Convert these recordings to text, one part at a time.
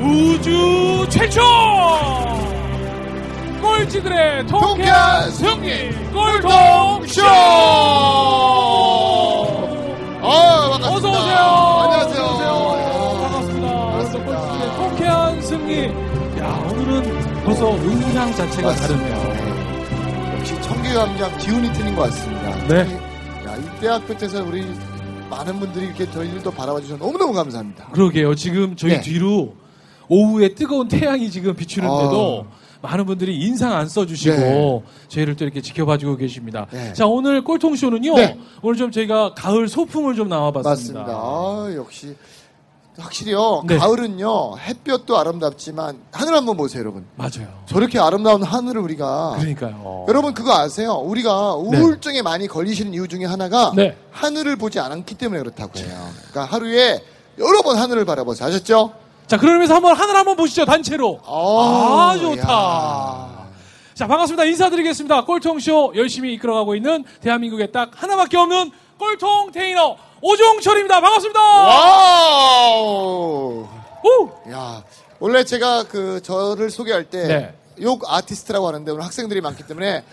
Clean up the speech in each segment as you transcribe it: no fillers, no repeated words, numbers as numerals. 우주 최초! 꼴찌들의 통쾌한 승리! 꼴통쇼! 반갑습니다. 어서오세요! 안녕하세요. 반갑습니다. 반갑습니다. 꼴찌들의 통쾌한 승리! 야, 오늘은 벌써 음향 자체가 다르네요. 역시 청계광장 기운이 틀린 것 같습니다. 네. 야, 이 때학볕에서 우리 많은 분들이 이렇게 저희들도 바라봐 주셔서 너무너무 감사합니다. 그러게요. 지금 저희 네. 뒤로 오후에 뜨거운 태양이 지금 비추는데도 많은 분들이 인상 안 써주시고 네. 저희를 또 이렇게 지켜봐주고 계십니다. 네. 자, 오늘 꼴통쇼는요. 네. 오늘 좀 저희가 가을 소풍을 좀 나와봤습니다. 맞습니다. 아, 역시 확실히요. 네. 가을은요. 햇볕도 아름답지만 하늘 한번 보세요, 여러분. 맞아요. 저렇게 아름다운 하늘을 우리가. 그러니까요. 여러분 그거 아세요? 우리가 우울증에 네. 많이 걸리시는 이유 중에 하나가 네. 하늘을 보지 않았기 때문에 그렇다고 해요. 그러니까 하루에 여러 번 하늘을 바라보세요. 아셨죠? 자, 그러면서 한번 하늘 한번 보시죠, 단체로. 아, 좋다. 야. 자, 반갑습니다. 인사드리겠습니다. 꼴통쇼 열심히 이끌어가고 있는 대한민국에 딱 하나밖에 없는 꼴통테이너 오종철입니다. 반갑습니다. 와우. 오. 야, 원래 제가 그 저를 소개할 때 욕 네. 아티스트라고 하는데 오늘 학생들이 많기 때문에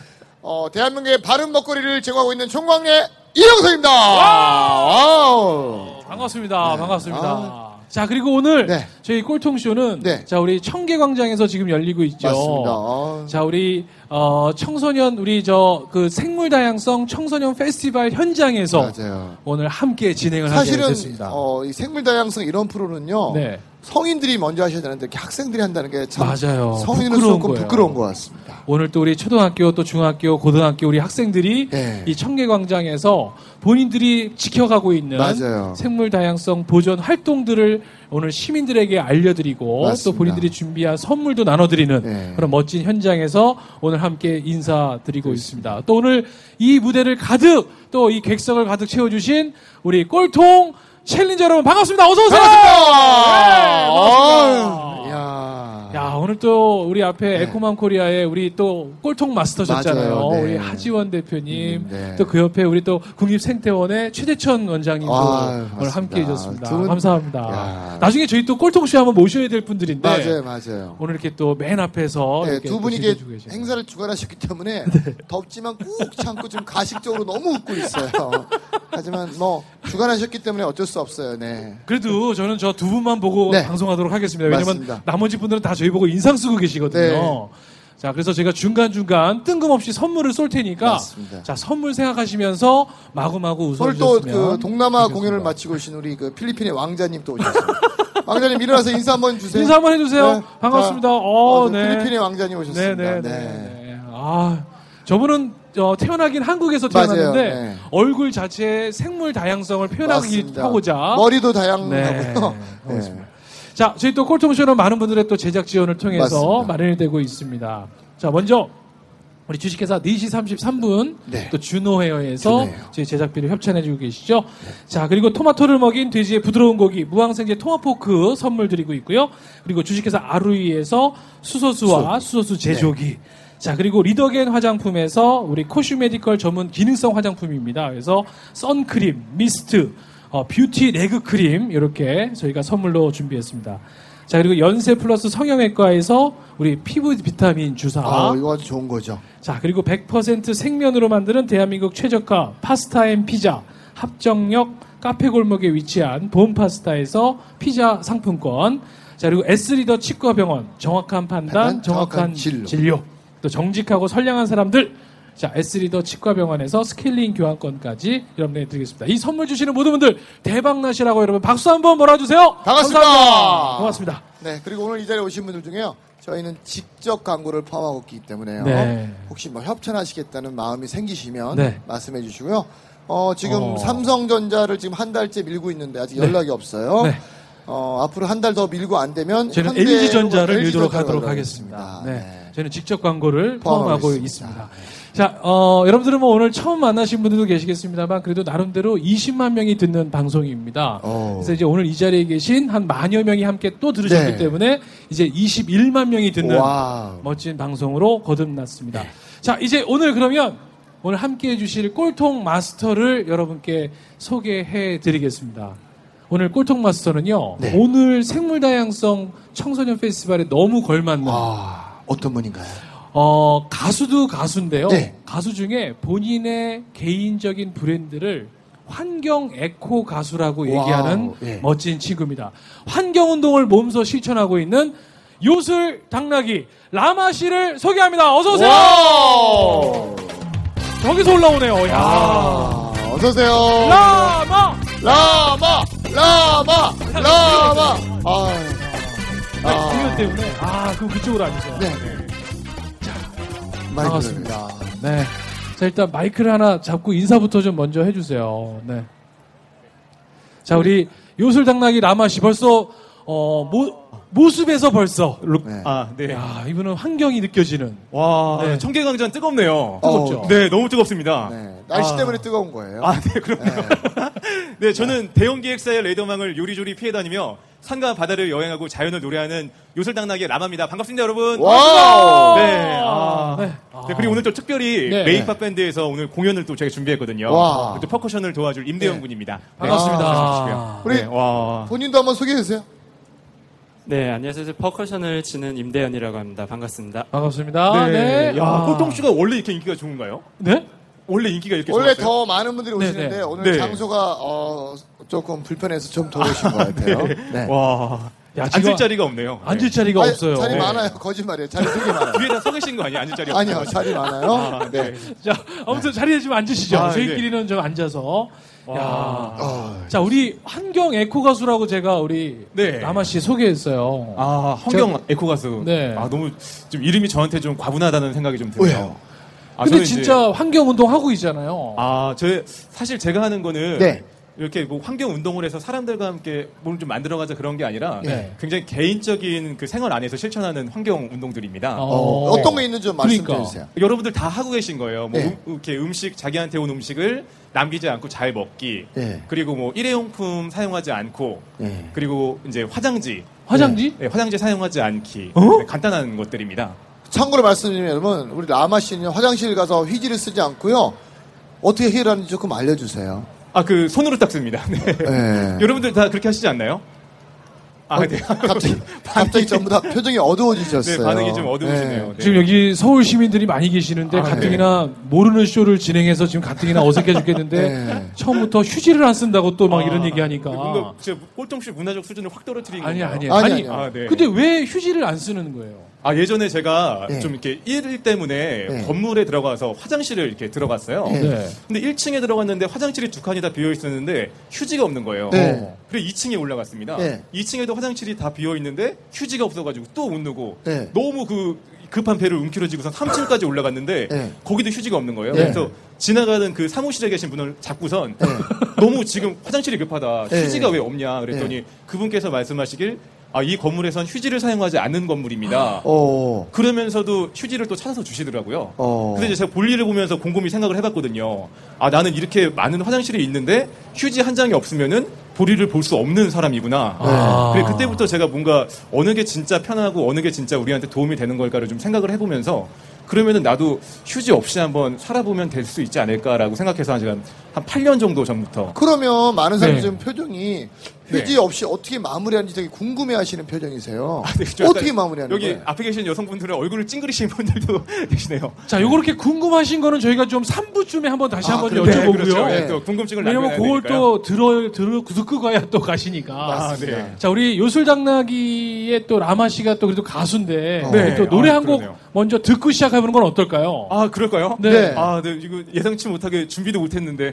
대한민국의 발음 먹거리를 제공하고 있는 총광래 이영석입니다. 와우. 반갑습니다. 네. 반갑습니다. 아. 자, 그리고 오늘 네. 저희 꼴통쇼는 네. 자, 우리 청계광장에서 지금 열리고 있죠. 맞습니다. 아. 자, 우리 청소년 우리 저 그 생물 다양성 청소년 페스티벌 현장에서 맞아요. 오늘 함께 진행을 하게 됐습니다. 사실은 이 생물 다양성 이런 프로는요. 네. 성인들이 먼저 하셔야 되는데 이렇게 학생들이 한다는 게 참 성인으로서 조금 부끄러운 것 같습니다. 오늘 또 우리 초등학교 또 중학교 고등학교 우리 학생들이 네. 이 청계광장에서 본인들이 지켜가고 있는 맞아요. 생물 다양성 보존 활동들을 오늘 시민들에게 알려드리고 맞습니다. 또 본인들이 준비한 선물도 나눠드리는 네. 그런 멋진 현장에서 오늘 함께 인사드리고 있습니다. 또 오늘 이 무대를 가득 또 이 객석을 가득 채워주신 우리 꼴통 챌린저 여러분 반갑습니다. 어서 오세요. 반갑습니다. 네, 반갑습니다. 야, 오늘 또 우리 앞에 네. 에코맘 코리아의 우리 또 꼴통 마스터셨잖아요. 네. 우리 하지원 대표님, 네. 또 그 옆에 우리 또 국립생태원의 최재천 원장님도 오늘 함께 해주셨습니다. 감사합니다. 야. 나중에 저희 또 꼴통쇼 한번 모셔야 될 분들인데, 맞아요, 맞아요. 오늘 이렇게 또 맨 앞에서 네, 두 분이 행사를 주관하셨기 때문에 네. 덥지만 꾹 참고 좀 가식적으로 너무 웃고 있어요. 하지만 뭐 주관하셨기 때문에 어쩔 수 없어요. 네. 그래도 저는 저 두 분만 보고 네. 방송하도록 하겠습니다. 왜냐면 맞습니다. 나머지 분들은 다 저희 보고 인상 쓰고 계시거든요. 네. 자, 그래서 제가 중간중간 뜬금없이 선물을 쏠 테니까 맞습니다. 자, 선물 생각하시면서 마구마구 웃어주셨으면. 오늘 또 그 동남아 좋겠습니다. 공연을 마치고 오신 우리 그 필리핀의 왕자님 또 오셨어요. 왕자님 일어나서 인사 한번 주세요. 인사 한번 해주세요. 네. 반갑습니다. 네. 필리핀의 왕자님 오셨습니다. 네네네. 네. 아, 저분은 태어나긴 한국에서 태어났는데 네. 얼굴 자체의 생물 다양성을 표현하기 하고자 머리도 다양하고요. 네. 네. 자, 저희 또 꼴통쇼는 많은 분들의 또 제작 지원을 통해서 맞습니다. 마련이 되고 있습니다. 자, 먼저 우리 주식회사 4시 33분 네. 또 준호헤어에서 저희 제작비를 협찬해주고 계시죠. 네. 자, 그리고 토마토를 먹인 돼지의 부드러운 고기 무항생제 토마포크 선물 드리고 있고요. 그리고 주식회사 아루이에서 수소수와 수소수 제조기 네. 자, 그리고 리더겐 화장품에서 우리 코슈메디컬 전문 기능성 화장품입니다. 그래서 선크림, 미스트, 뷰티 레그 크림 이렇게 저희가 선물로 준비했습니다. 자, 그리고 연세 플러스 성형외과에서 우리 피부 비타민 주사. 이거 아주 좋은 거죠. 자, 그리고 100% 생면으로 만드는 대한민국 최저가 파스타 앤 피자 합정역 카페 골목에 위치한 봄파스타에서 피자 상품권. 자, 그리고 S리더 치과병원 정확한 판단, 정확한 진료. 또 정직하고 선량한 사람들 자, S리더 치과병원에서 스케일링 교환권까지 여러분에게 드리겠습니다. 이 선물 주시는 모든 분들 대박나시라고 여러분 박수 한번 몰아주세요. 반갑습니다. 감사합니다. 고맙습니다. 네, 그리고 오늘 이 자리에 오신 분들 중에요. 저희는 직접 광고를 포함하고 있기 때문에요. 네. 혹시 뭐 협찬하시겠다는 마음이 생기시면 네. 말씀해 주시고요. 지금 삼성전자를 지금 한 달째 밀고 있는데 아직 연락이 네. 없어요. 네. 앞으로 한 달 더 밀고 안 되면 저희는 LG전자를 밀도록 하도록 하겠습니다. 네. 네. 저희는 직접 광고를 포함하고 있습니다. 자, 여러분들은 뭐 오늘 처음 만나신 분들도 계시겠습니다만 그래도 나름대로 20만 명이 듣는 방송입니다. 그래서 이제 오늘 이 자리에 계신 한 만여 명이 함께 또 들으셨기 네. 때문에 이제 21만 명이 듣는 와우. 멋진 방송으로 거듭났습니다. 네. 자, 이제 오늘 그러면 오늘 함께 해주실 꼴통 마스터를 여러분께 소개해 드리겠습니다. 오늘 꼴통 마스터는요. 네. 오늘 생물 다양성 청소년 페스티벌에 너무 걸맞는 어떤 분인가요? 가수도 가수인데요. 네. 가수 중에 본인의 개인적인 브랜드를 환경 에코 가수라고 얘기하는 네. 멋진 친구입니다. 환경 운동을 몸소 실천하고 있는 요술당나귀 라마 씨를 소개합니다. 어서 오세요. 와우. 저기서 올라오네요. 야. 어서 오세요. 라마. 라마. 라마! 라마! 아, 공연 때문에. 그럼 그쪽으로 앉으세요. 네. 자, 반갑습니다. 네. 자, 일단 마이크를 하나 잡고 인사부터 좀 먼저 해주세요. 네. 자, 우리 요술당나귀 라마 씨 벌써, 모습에서 벌써. 네. 네. 야, 이분은 환경이 느껴지는. 와, 네. 청계강전 뜨겁네요. 뜨겁죠? 네, 너무 뜨겁습니다. 네. 날씨 때문에 뜨거운 거예요. 네, 그렇네요. 네. 네, 저는 대형 기획사의 레이더망을 요리조리 피해 다니며 산과 바다를 여행하고 자연을 노래하는 요술당나귀 라마입니다. 반갑습니다, 여러분. 와우! 네. 네, 그리고 오늘 또 특별히 네. 메이팝 밴드에서 오늘 공연을 또 제가 준비했거든요. 와. 또 퍼커션을 도와줄 임대현 네. 군입니다. 반갑습니다. 우리 네. 본인도 한번 소개해주세요. 네, 안녕하세요. 퍼커션을 치는 임대현이라고 합니다. 반갑습니다. 반갑습니다. 네. 네. 야, 꼴통쇼가 원래 이렇게 인기가 좋은가요? 네? 원래 인기가 이렇게 원래 좋았어요? 더 많은 분들이 오시는데 네네. 오늘 네. 장소가 조금 불편해서 좀 더 오신 것 같아요. 네. 네. 와, 야, 앉을 자리가 없네요. 앉을 자리가 아니, 없어요. 자리 네. 많아요. 거짓말이에요. 자리 되게 많아요. 뒤에다 서 계신 거 아니에요? 앉을 자리가 아니요, 없어요. 자리 많아요. 네. 자, 아무튼 네. 자리에 좀 앉으시죠. 저희끼리는 네. 좀 앉아서. 야, 자, 우리 환경 에코 가수라고 제가 우리 네. 라마 씨 소개했어요. 환경 에코 가수. 네. 너무 좀 이름이 저한테 좀 과분하다는 생각이 좀 드네요. 왜요? 근데 진짜 환경운동 하고 있잖아요. 사실 제가 하는 거는 네. 이렇게 뭐 환경운동을 해서 사람들과 함께 뭘 좀 만들어가자 그런 게 아니라 네. 굉장히 개인적인 그 생활 안에서 실천하는 환경운동들입니다. 어떤 게 있는지 좀 말씀해주세요. 여러분들 다 하고 계신 거예요. 뭐 네. 이렇게 음식, 자기한테 온 음식을 남기지 않고 잘 먹기. 네. 그리고 뭐 일회용품 사용하지 않고. 네. 그리고 이제 화장지? 네, 화장지 사용하지 않기. 네, 간단한 것들입니다. 참고로 말씀드리면 여러분, 우리 라마 씨는 화장실 가서 휘지를 쓰지 않고요. 어떻게 휘를 하는지 조금 알려주세요. 손으로 닦습니다. 네. 네. 여러분들 다 그렇게 하시지 않나요? 네. 갑자기 전부 다 표정이 어두워지셨어요. 네, 반응이 좀 어두워지네요. 네. 네. 지금 여기 서울 시민들이 많이 계시는데 가뜩이나 네. 모르는 쇼를 진행해서 지금 가뜩이나 어색해 죽겠는데 네. 처음부터 휴지를 안 쓴다고 또 막 이런 얘기하니까 뭔가 꼴통쇼 문화적 수준을 확 떨어뜨리는 아니. 네. 근데 왜 휴지를 안 쓰는 거예요? 예전에 제가 네. 좀 이렇게 일 때문에 네. 건물에 들어가서 화장실을 이렇게 들어갔어요. 네. 근데 1층에 들어갔는데 화장실이 두 칸이 다 비어 있었는데 휴지가 없는 거예요. 네. 그래서 2층에 올라갔습니다. 네. 2층에도 화장실이 다 비어 있는데 휴지가 없어가지고 또 못 누고 네. 너무 급한 배를 움켜쥐고서 3층까지 올라갔는데 네. 거기도 휴지가 없는 거예요. 네. 그래서 지나가는 그 사무실에 계신 분을 잡고선 네. 너무 지금 화장실이 급하다. 네. 휴지가 왜 없냐 그랬더니 네. 그분께서 말씀하시길 이 건물에선 휴지를 사용하지 않는 건물입니다. 그러면서도 휴지를 또 찾아서 주시더라고요. 그래서 제가 볼일을 보면서 곰곰이 생각을 해봤거든요. 나는 이렇게 많은 화장실이 있는데 휴지 한 장이 없으면은 볼일을 볼 수 없는 사람이구나. 네. 그래, 그때부터 제가 뭔가 어느 게 진짜 편하고 어느 게 진짜 우리한테 도움이 되는 걸까를 좀 생각을 해보면서 그러면은 나도 휴지 없이 한번 살아보면 될 수 있지 않을까라고 생각해서 한 8년 정도 전부터. 그러면 많은 사람들은 네. 표정이 휴지 네. 없이 어떻게 마무리하는지 되게 궁금해하시는 표정이세요. 아, 네, 어떻게 마무리하는 여기 거예요? 여기 앞에 계신 여성분들은 얼굴을 찡그리시는 분들도 계시네요. 자, 요렇게 네. 궁금하신 거는 저희가 좀 3부쯤에 한번 다시 한번 여쭤보고요. 네, 그렇죠. 네. 네. 또 궁금증을 남겨야 되니까요. 왜냐면 그걸 또 듣고 가야 또 가시니까. 맞습니다. 아, 네. 자, 우리 요술당나귀의 또 라마 씨가 또 그래도 가수인데 네. 또 노래 한 곡 먼저 듣고 시작해보는 건 어떨까요? 아, 그럴까요? 네. 네. 아, 네. 이거 예상치 못하게 준비도 못했는데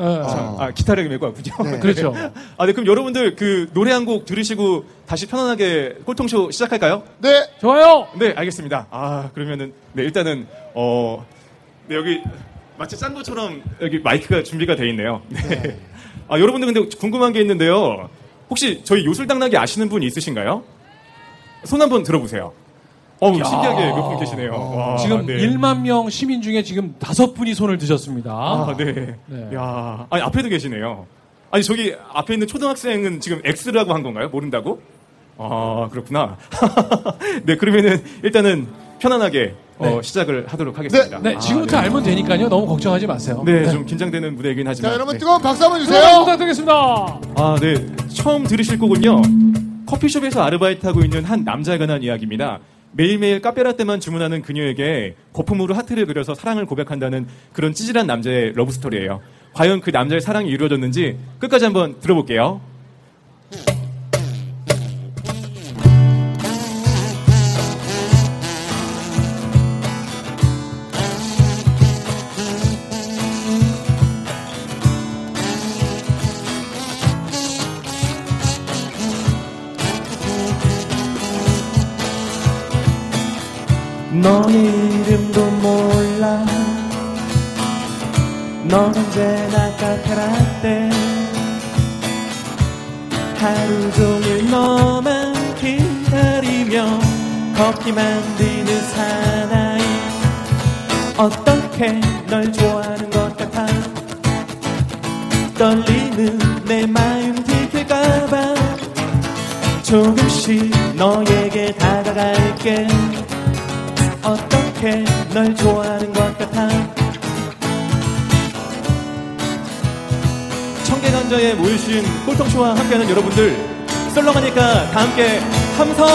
기타를 메고 왔군요. 네. 그렇죠. 아, 네. 그럼 여러분들 그 노래 한 곡 들으시고 다시 편안하게 꼴통쇼 시작할까요? 네, 좋아요. 네, 알겠습니다. 아, 그러면은 네, 일단은 네, 여기 마치 짠 것처럼 여기 마이크가 준비가 돼 있네요. 네. 네. 아, 여러분들 근데 궁금한 게 있는데요. 혹시 저희 요술당나귀 아시는 분 있으신가요? 손 한번 들어보세요. 신기하게 몇 분 계시네요. 와, 지금 네. 1만 명 시민 중에 지금 5분이 손을 드셨습니다. 아, 네. 네. 야, 아니 앞에도 계시네요. 아니, 저기 앞에 있는 초등학생은 지금 X라고 한 건가요? 모른다고? 아, 그렇구나. 네, 그러면은 일단은 편안하게 네. 시작을 하도록 하겠습니다. 네, 네. 지금부터 네. 알면 되니까요. 너무 걱정하지 마세요. 네, 네. 좀 긴장되는 무대이긴 하지만. 자, 여러분 네. 뜨거운 박수 한번 주세요. 부탁드리겠습니다. 아, 네. 처음 들으실 곡은요. 커피숍에서 아르바이트하고 있는 한 남자에 관한 이야기입니다. 매일매일 카페라떼만 주문하는 그녀에게 거품으로 하트를 그려서 사랑을 고백한다는 그런 찌질한 남자의 러브스토리예요. 과연 그 남자의 사랑이 이루어졌는지 끝까지 한번 들어볼게요. 넌 이름도 몰라 넌 언제나 카페라떼 하루 종일 너만 기다리며 커피 만드는 사나이 어떻게 널 좋아하는 것 같아 떨리는 내 마음 들킬까봐 조금씩 너에게 다가갈게 어떻게 널 좋아하는 것 같아 청계강자에 모이신 꼴통쇼와 함께하는 여러분들 썰렁하니까 다 함께 함성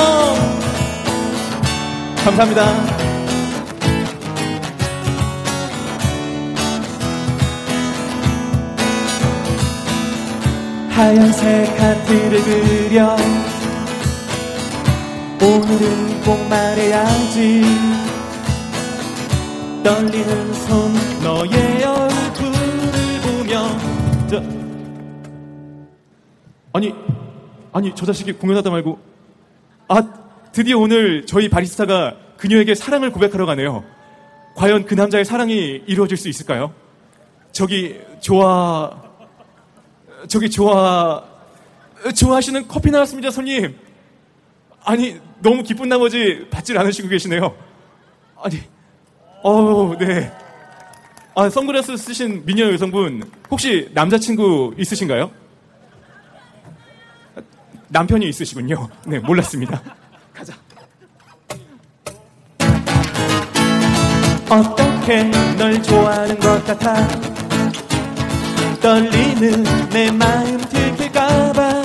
감사합니다. 하얀색 하트를 그려 오늘은 꼭 말해야지 떨리는 손 너의 얼굴을 보며 저... 아니 저 자식이 공연하다 말고 아 드디어 오늘 저희 바리스타가 그녀에게 사랑을 고백하러 가네요. 과연 그 남자의 사랑이 이루어질 수 있을까요? 좋아하시는 커피 나왔습니다 손님. 아니 너무 기쁜 나머지 받질 않으시고 계시네요. 아니, 어우, 네. 아, 선글라스 쓰신 미녀 여성분 혹시 남자친구 있으신가요? 남편이 있으시군요. 네, 몰랐습니다. 가자. 어떻게 널 좋아하는 것 같아 떨리는 내 마음 들킬까봐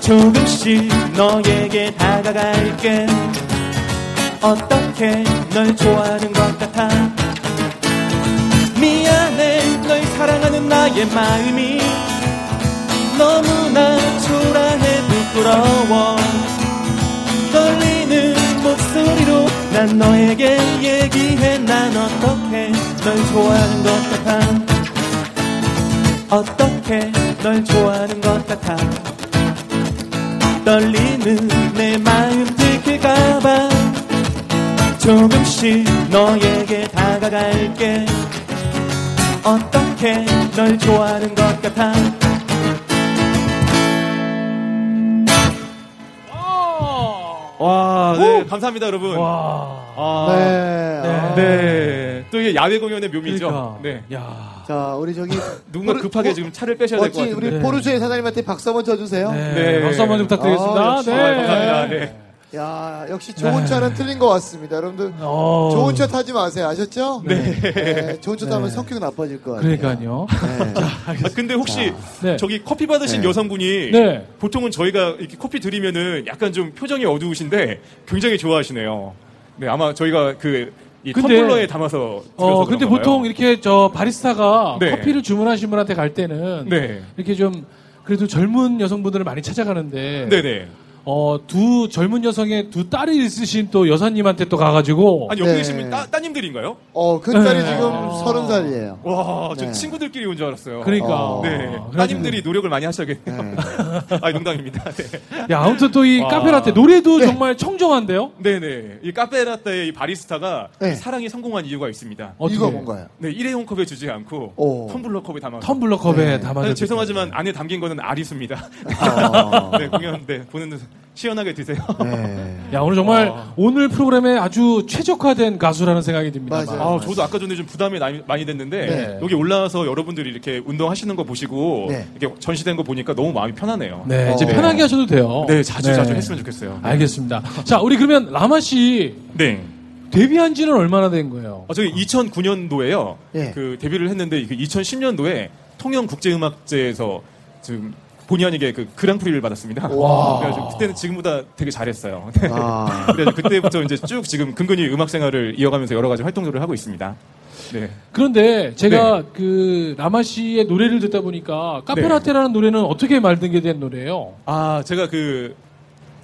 조금씩 너에게 다가갈게 어떻게 널 좋아하는 것 같아 미안해 널 사랑하는 나의 마음이 너무나 초라해 부끄러워 떨리는 목소리로 난 너에게 얘기해 난 어떻게 널 좋아하는 것 같아 어떻게 널 좋아하는 것 같아 떨리는 내 마음 들킬까봐 조금씩 너에게 다가갈게 어떻게 널 좋아하는 것 같아 와, 네, 감사합니다 여러분. 와, 아, 네. 또 이게 야외 공연의 묘미죠. 그러니까. 네, 야. 자, 우리 저기 누군가 급하게 지금 차를 빼셔야 될 것 같은데. 우리 포르쉐 사장님한테 박수 한번 쳐주세요. 네, 박수 한번 부탁드리겠습니다. 네, 감사합니다. 네. 야, 역시 좋은 차는 틀린 것 같습니다. 여러분들 좋은 차 타지 마세요. 아셨죠? 네. 네. 좋은 차 타면 성격이 나빠질 것 같아요. 그러니까요. 네. 자, 아, 근데 혹시 네. 저기 커피 받으신 네. 여성분이 네. 보통은 저희가 이렇게 커피 드리면은 약간 좀 표정이 어두우신데 굉장히 좋아하시네요. 네, 아마 저희가 그 이 텀블러에 담아서 드려서 근데 그런가봐요. 보통 이렇게 저 바리스타가 네. 커피를 주문하신 분한테 갈 때는 네. 이렇게 좀 그래도 젊은 여성분들을 많이 찾아가는데 네네. 두 젊은 여성의 두 딸이 있으신 또 여사님한테 또 가가지고. 아니, 여기 네. 계시면 따님들인가요? 큰 딸이 네. 지금 30살이에요. 와, 저 네. 친구들끼리 온 줄 알았어요. 그러니까. 네. 따님들이 노력을 많이 하셔야겠네요. 네. 아, 농담입니다. 네. 야, 아무튼 또 이 카페라떼 노래도 네. 정말 청정한데요? 네네. 이 카페라떼의 이 바리스타가 네. 사랑이 성공한 이유가 있습니다. 이유가 뭔가요? 네, 일회용 컵에 주지 않고 텀블러 컵에 담아서. 텀블러 컵에 네. 담아서. 죄송하지만 안에 담긴 거는 아리수입니다. 네, 공연, 네, 보는 듯. 시원하게 드세요. 네. 야, 오늘 정말 오늘 프로그램에 아주 최적화된 가수라는 생각이 듭니다. 맞아요. 아, 저도 아까 전에 좀 부담이 많이 됐는데 네. 여기 올라와서 여러분들이 이렇게 운동하시는 거 보시고 네. 이렇게 전시된 거 보니까 너무 마음이 편하네요. 네, 이제 편하게 하셔도 돼요. 네, 자주 했으면 좋겠어요. 네. 알겠습니다. 자, 우리 그러면 라마 씨. 네. 데뷔한 지는 얼마나 된 거예요? 저기 2009년도에요. 네. 그 데뷔를 했는데 그 2010년도에 통영국제음악제에서 지금 본의 아니게 그 그랑프리를 받았습니다. 그래서 그때는 지금보다 되게 잘했어요. 그래서 그때부터 이제 쭉 지금 근근히 음악 생활을 이어가면서 여러 가지 활동들을 하고 있습니다. 네. 그런데 제가 네. 그 라마 씨의 노래를 듣다 보니까 카페라떼라는 네. 노래는 어떻게 만들게 된 노래예요? 아, 제가 그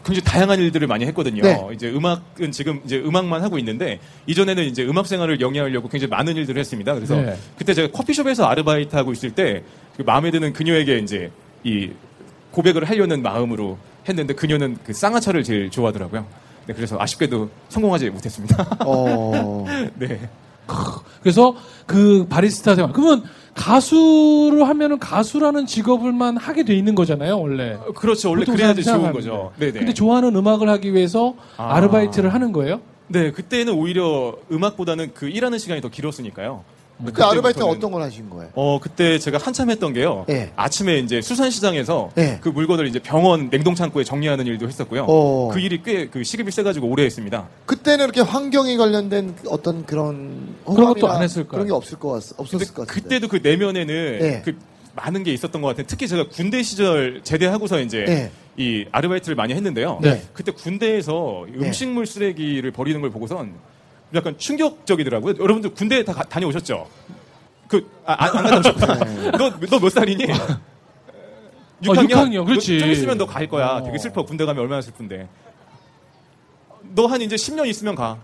굉장히 다양한 일들을 많이 했거든요. 네. 이제 음악은 지금 이제 음악만 하고 있는데 이전에는 이제 음악 생활을 영위하려고 굉장히 많은 일들을 했습니다. 그래서 네. 그때 제가 커피숍에서 아르바이트 하고 있을 때 그 마음에 드는 그녀에게 이제 이 고백을 하려는 마음으로 했는데 그녀는 그 쌍화차를 제일 좋아하더라고요. 네, 그래서 아쉽게도 성공하지 못했습니다. 네. 그래서 그 바리스타 생활. 그러면 가수로 하면은 가수라는 직업을만 하게 돼 있는 거잖아요, 원래. 그렇죠. 원래 그래야지 좋은 거죠. 네네. 근데 좋아하는 음악을 하기 위해서 아르바이트를 하는 거예요? 네, 그때는 오히려 음악보다는 그 일하는 시간이 더 길었으니까요. 그 아르바이트는 어떤 걸 하신 거예요? 그때 제가 한참 했던 게요. 예. 아침에 이제 수산시장에서 예. 그 물건을 이제 병원 냉동창고에 정리하는 일도 했었고요. 그 일이 꽤 그 시급이 세가지고 오래 했습니다. 그때는 이렇게 환경에 관련된 어떤 그런 그런 것도 안 했을까요? 그런 게 없었을 것 같아요. 그때도 그 내면에는 예. 그 많은 게 있었던 것 같아요. 특히 제가 군대 시절 제대하고서 이제 예. 이 아르바이트를 많이 했는데요. 네. 그때 군대에서 음식물 쓰레기를 버리는 걸 보고선 약간 충격적이더라고요. 여러분들 군대 다 다녀오셨죠? 안 다녀오셨구나. 너 몇 살이니? 6학년? 그렇지. 좀 있으면 너 갈 거야. 되게 슬퍼. 군대 가면 얼마나 슬픈데. 너 한 이제 10년 있으면 가.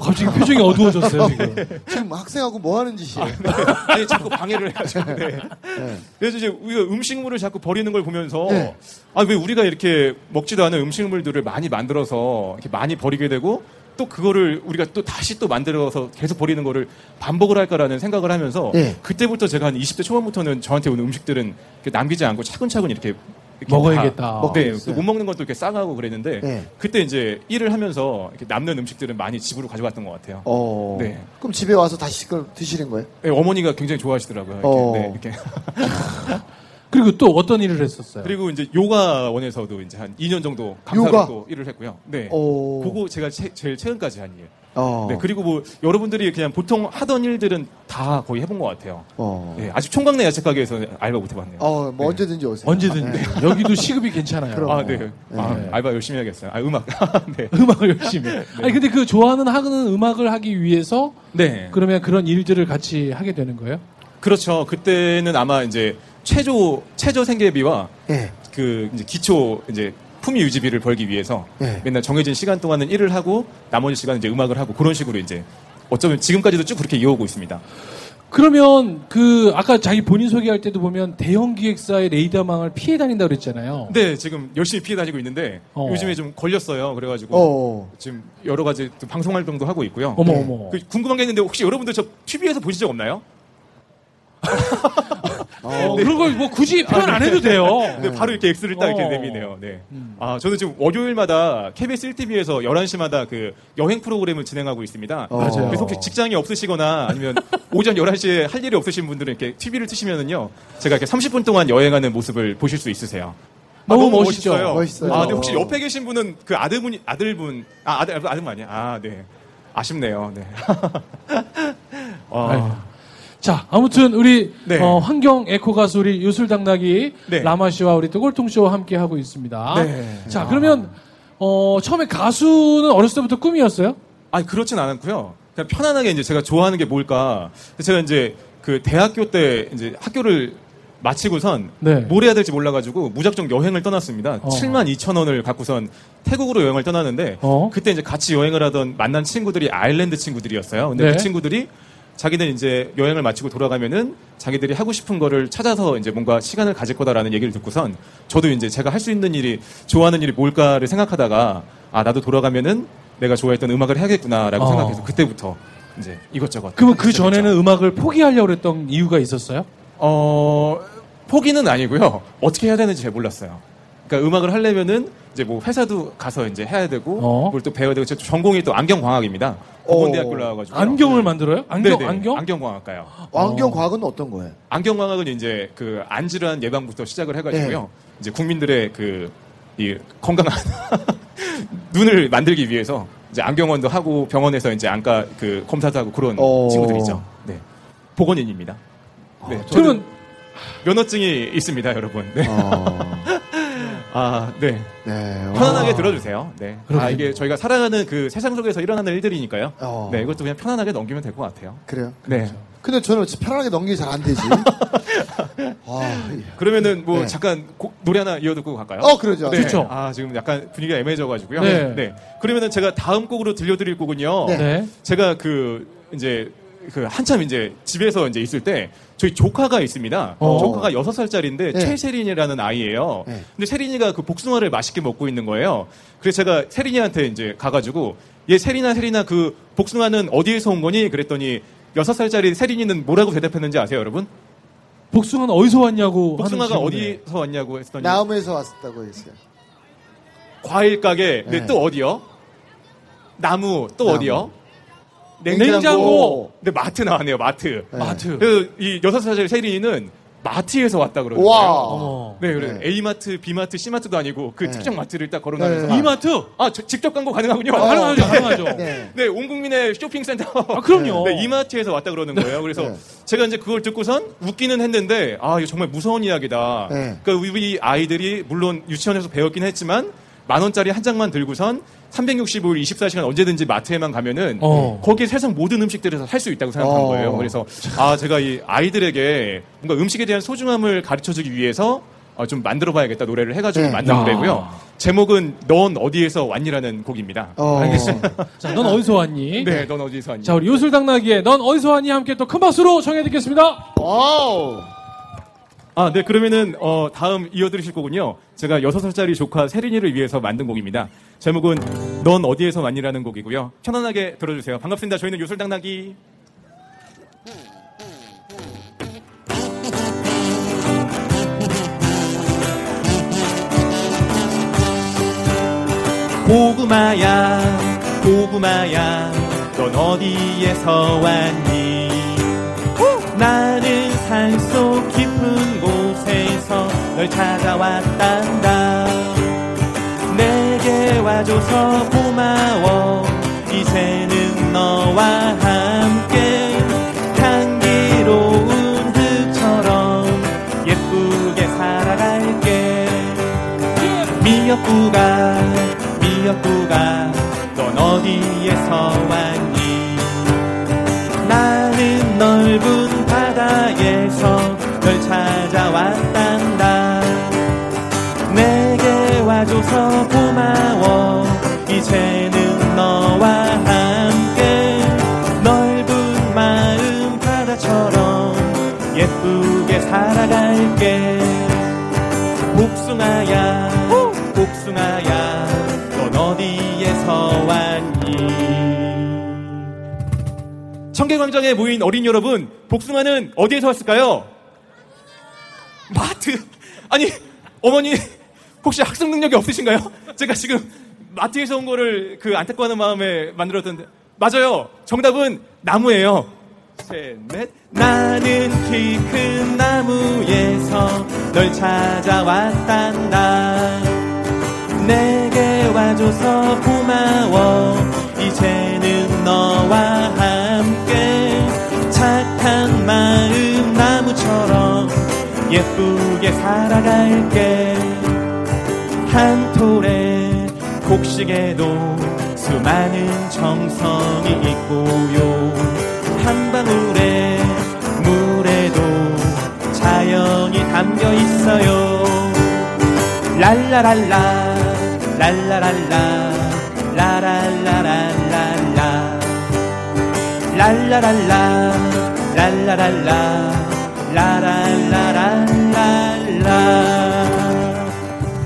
갑자기 표정이 어두워졌어요, 지금. 지금 학생하고 뭐 하는 짓이에요? 아, 네. 아니, 자꾸 방해를 해가지고. 네. 네. 그래서 이제 우리가 음식물을 자꾸 버리는 걸 보면서, 네. 아, 왜 우리가 이렇게 먹지도 않은 음식물들을 많이 만들어서 이렇게 많이 버리게 되고, 또 그거를 우리가 또 다시 또 만들어서 계속 버리는 거를 반복을 할까라는 생각을 하면서 네. 그때부터 제가 한 20대 초반부터는 저한테 오는 음식들은 남기지 않고 차근차근 이렇게 먹어야겠다. 네, 또 못 먹는 것도 이렇게 싸가고 그랬는데 네. 그때 이제 일을 하면서 이렇게 남는 음식들은 많이 집으로 가져갔던 것 같아요. 네. 그럼 집에 와서 다시 그걸 드시는 거예요? 네, 어머니가 굉장히 좋아하시더라고요. 이렇게. 네, 이렇게. 그리고 또 어떤 일을 했었어요? 그리고 이제 요가원에서도 이제 한 2년 정도 강사로 또 일을 했고요. 네. 그거 제가 제일 최근까지 한 일. 네. 그리고 뭐 여러분들이 그냥 보통 하던 일들은 다 거의 해본 것 같아요. 네. 아직 총광래 야채가게에서 알바 못 해봤네요. 뭐 네. 언제든지 오세요. 언제든지. 네. 여기도 시급이 괜찮아요. 그럼, 네. 알바 열심히 해야겠어요. 음악. 네. 음악을 열심히. 네. 아니, 근데 그 하는 음악을 하기 위해서. 네. 그러면 그런 일들을 같이 하게 되는 거예요? 그렇죠. 그때는 아마 이제 최저 생계비와 예. 그 이제 기초 이제 품위 유지비를 벌기 위해서 예. 맨날 정해진 시간 동안은 일을 하고 나머지 시간은 이제 음악을 하고 그런 식으로 이제 어쩌면 지금까지도 쭉 그렇게 이어오고 있습니다. 그러면 그 아까 자기 본인 소개할 때도 보면 대형 기획사의 레이더망을 피해 다닌다 그랬잖아요. 네, 지금 열심히 피해 다니고 있는데 요즘에 좀 걸렸어요. 그래가지고 지금 여러 가지 방송 활동도 하고 있고요. 어머. 그 궁금한 게 있는데 혹시 여러분들 저 TV에서 보신 적 없나요? 네. 그런 걸 뭐 굳이 표현 안 해도 돼요. 네, 바로 이렇게 X를 딱 이렇게 내미네요. 네. 아, 저는 지금 월요일마다 KBS 일 TV에서 11시마다 그 여행 프로그램을 진행하고 있습니다. 맞아요. 그래서 혹시 직장이 없으시거나 아니면 오전 11시에 할 일이 없으신 분들은 이렇게 TV를 트시면은요. 제가 이렇게 30분 동안 여행하는 모습을 보실 수 있으세요. 너무 멋있죠. 멋있어요. 아, 근데 혹시 옆에 계신 분은 그 아들분 아니야? 아, 네. 아쉽네요. 네. 자, 아무튼 우리 네. 환경 에코 가수 우리 요술당나귀 네. 라마 씨와 우리 또 꼴통쇼와 함께 하고 있습니다. 네. 자, 그러면 처음에 가수는 어렸을 때부터 꿈이었어요? 아니, 그렇진 않았고요. 그냥 편안하게 이제 제가 좋아하는 게 뭘까? 제가 이제 그 대학교 때 이제 학교를 마치고선 네. 뭘 해야 될지 몰라가지고 무작정 여행을 떠났습니다. 72,000원을 갖고선 태국으로 여행을 떠났는데 그때 이제 같이 여행을 하던 만난 친구들이 아일랜드 친구들이었어요. 근데 네. 그 친구들이 자기들 이제 여행을 마치고 돌아가면은 자기들이 하고 싶은 거를 찾아서 이제 뭔가 시간을 가질 거다라는 얘기를 듣고선 저도 이제 제가 할 수 있는 일이 좋아하는 일이 뭘까를 생각하다가 아 나도 돌아가면은 내가 좋아했던 음악을 해야겠구나라고 생각해서 그때부터 이제 이것저것. 그럼 그 전에는 음악을 포기하려고 했던 이유가 있었어요? 포기는 아니고요. 어떻게 해야 되는지 잘 몰랐어요. 그러니까 음악을 하려면은 이제 뭐 회사도 가서 이제 해야 되고 그걸 또 배워야 되고 제 전공이 또 안경과학입니다. 고건대학교를 나와가지고 안경을 만들어요? 안경과학과요. 안경과학은 어떤 거예요? 안경과학은 이제 그 안질환 예방부터 시작을 해가지고요. 네. 이제 국민들의 그 이 건강한 눈을 만들기 위해서 이제 안경원도 하고 병원에서 이제 안과 그 검사도 하고 그런 친구들이죠. 네, 보건인입니다. 네, 저는 면허증이 있습니다, 여러분. 네. 아, 네. 네. 편안하게 들어주세요. 네. 아, 이게 저희가 살아가는 그 세상 속에서 일어나는 일들이니까요. 네, 이것도 그냥 편안하게 넘기면 될 것 같아요. 그래요? 네. 그렇죠. 근데 저는 편안하게 넘기기 잘 안 되지. 그러면은 뭐 네. 잠깐 노래 하나 이어듣고 갈까요? 그러죠. 네. 좋죠. 아, 지금 약간 분위기가 애매해져가지고요. 네. 네. 그러면은 제가 다음 곡으로 들려드릴 곡은요. 네. 제가 그 한참 이제 집에서 이제 있을 때 저희 조카가 있습니다. 조카가 6살짜리인데 네. 최세린이라는 아이예요. 네. 근데 세린이가 그 복숭아를 맛있게 먹고 있는 거예요. 그래서 제가 세린이한테 이제 가가지고 얘 세린아 그 복숭아는 어디에서 온 거니? 그랬더니 6살짜리 세린이는 뭐라고 대답했는지 아세요, 여러분? 복숭아는 어디서 왔냐고. 복숭아가 어디서 왔냐고 했더니 나무에서 왔었다고 했어요. 과일 가게. 네. 네. 또 어디요? 나무. 또 어디요? 냉장고. 근데 마트 나왔네요, 마트. 네. 마트. 그래서 이 6살짜리 세린이는 마트에서 왔다 그러더라고요. 네, 그래. 네. A마트, B마트, C마트도 아니고 그 네. 특정 마트를 딱 걸어놔서. E마트? 아, 직접 광고 가능하군요. 가능하죠. 네. 네, 온 국민의 쇼핑센터. 아, 그럼요. 네, E마트에서 왔다 그러는 거예요. 그래서 네. 제가 이제 그걸 듣고선 웃기는 했는데, 아, 이거 정말 무서운 이야기다. 네. 그러니까 우리 아이들이 물론 유치원에서 배웠긴 했지만, 10,000원짜리 한 장만 들고선 365일 24시간 언제든지 마트에만 가면은 거기에 세상 모든 음식들에서 살 수 있다고 생각한 거예요. 그래서 아 제가 이 아이들에게 뭔가 음식에 대한 소중함을 가르쳐주기 위해서 좀 만들어봐야겠다 노래를 해가지고 만든 노래고요. 제목은 넌 어디에서 왔니라는 곡입니다. 알겠습니다. 자, 넌 어디서 왔니? 네, 넌 어디서 왔니? 자, 우리 요술당나귀의 넌 어디서 왔니 함께 또 큰 박수로 청해 듣겠습니다. 와우. 아, 네, 그러면은, 다음 이어드리실 곡은요. 제가 6살짜리 조카 세린이를 위해서 만든 곡입니다. 제목은, 넌 어디에서 왔니라는 곡이고요. 편안하게 들어주세요. 반갑습니다. 저희는 요술당나귀. 고구마야, 고구마야, 넌 어디에서 왔니? 나는 산속 깊은 곳에서 널 찾아왔단다. 내게 와줘서 고마워. 이제는 너와 함께 향기로운 흙처럼 예쁘게 살아갈게. 미역국아 넌 어디에서 왔니? 나는 넓은 바다에서 널 찾아왔단다. 내게 와줘서 고마워. 이제는 너와 함께 넓은 마음 바다처럼 예쁘게 살아갈게. 복숭아야, 복숭아야, 넌 어디에서 왔니? 청계광장에 모인 어린 여러분, 복숭아는 어디에서 왔을까요? 마트. 아니, 어머니 혹시 학습 능력이 없으신가요? 제가 지금 마트에서 온 거를 그 안타까워하는 마음에 만들었던데. 맞아요. 정답은 나무예요. 셋, 넷. 나는 키 큰 나무에서 널 찾아왔단다. 고마워. 이제는 너와 함께 착한 마음 나무처럼 예쁘게 살아갈게. 한 톨의 곡식에도 수많은 정성이 있고요. 한 방울의 물에도 자연이 담겨 있어요. 랄라랄라 랄라랄라 라랄라랄라 랄라랄라 랄라랄라 라랄라랄라.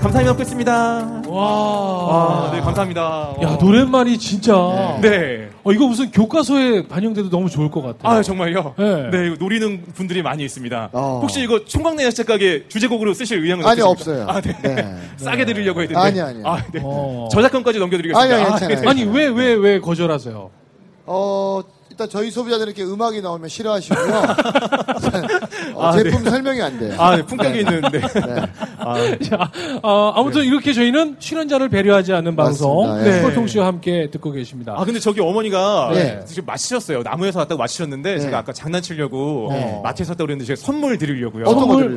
감사합니다. 먹겠습니다. 와, 네, 감사합니다. 야, 노랫말이 진짜. 네. 이거 무슨 교과서에 반영돼도 너무 좋을 것 같아요. 아, 정말요? 네. 네, 이거 노리는 분들이 많이 있습니다. 혹시 이거 총광래 야채가게 주제곡으로 쓰실 의향은 없으십니까? 아니, 없어요. 아, 네. 네. 싸게 드리려고 했는데. 아니. 아, 네. 저작권까지 넘겨드리겠습니다. 아니, 괜찮아요. 아니, 왜 거절하세요? 일단 저희 소비자들은 이렇게 음악이 나오면 싫어하시고요. 제품 네. 설명이 안 돼요. 아, 네. 품격이 있는데. 네. 아무튼 이렇게 저희는 출연자를 배려하지 않는 방송 꼴통쇼와 함께 듣고 계십니다. 아, 근데 저기 어머니가 지금 마치셨어요. 나무에서 왔다고 마치셨는데 제가 아까 장난치려고 마트에서 왔다고 그랬는데 제가 선물 드리려고요.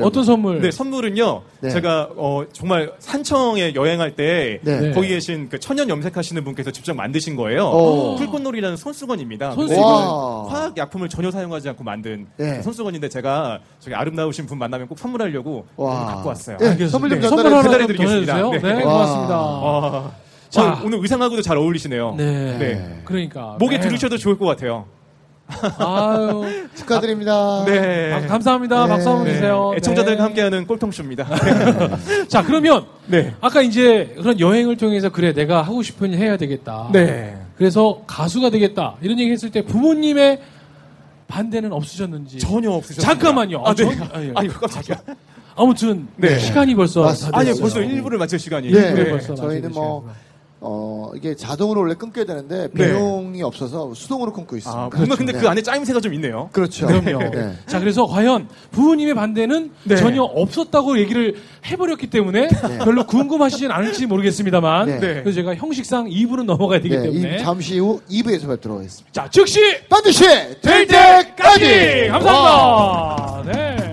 어떤 선물? 네, 선물은요. 제가 정말 산청에 여행할 때 거기 계신 그 천연 염색하시는 분께서 직접 만드신 거예요. 풀꽃놀이라는 손수건입니다. 화학 약품을 전혀 사용하지 않고 만든 손수건인데 제가 저기 아름다우신 분 만나면 꼭 선물하려고 갖고 왔어요. 네, 선물 좀 전달해드리겠습니다. 네, 고맙습니다. 자, 오늘 의상하고도 잘 어울리시네요. 네. 그러니까 목에 들으셔도 좋을 것 같아요. 아유, 축하드립니다. 네, 감사합니다. 박수 한번 주세요. 애청자들과 함께하는 꼴통쇼입니다. 자, 그러면 아까 이제 그런 여행을 통해서 그래 내가 하고 싶은 일 해야 되겠다. 네. 그래서 가수가 되겠다 이런 얘기 했을 때 부모님의 반대는 없으셨는지? 전혀 없으셨습니다. 잠깐만요. 깜짝이야. 아무튼 시간이 벌써 다 됐어요. 벌써 1부를 마칠 시간이. 벌써 저희는 이게 자동으로 원래 끊겨야 되는데 비용이 없어서 수동으로 끊고 있습니다. 아, 그렇죠. 근데 그 안에 짜임새가 좀 있네요. 그렇죠. 그럼요. 자, 그래서 과연 부모님의 반대는 전혀 없었다고 얘기를 해버렸기 때문에 별로 궁금하시진 않을지 모르겠습니다만 그래서 제가 형식상 2부는 넘어가야 되기 때문에 잠시 후 2부에서 뵙도록 하겠습니다. 자, 즉시 반드시 될 때까지 감사합니다. 네.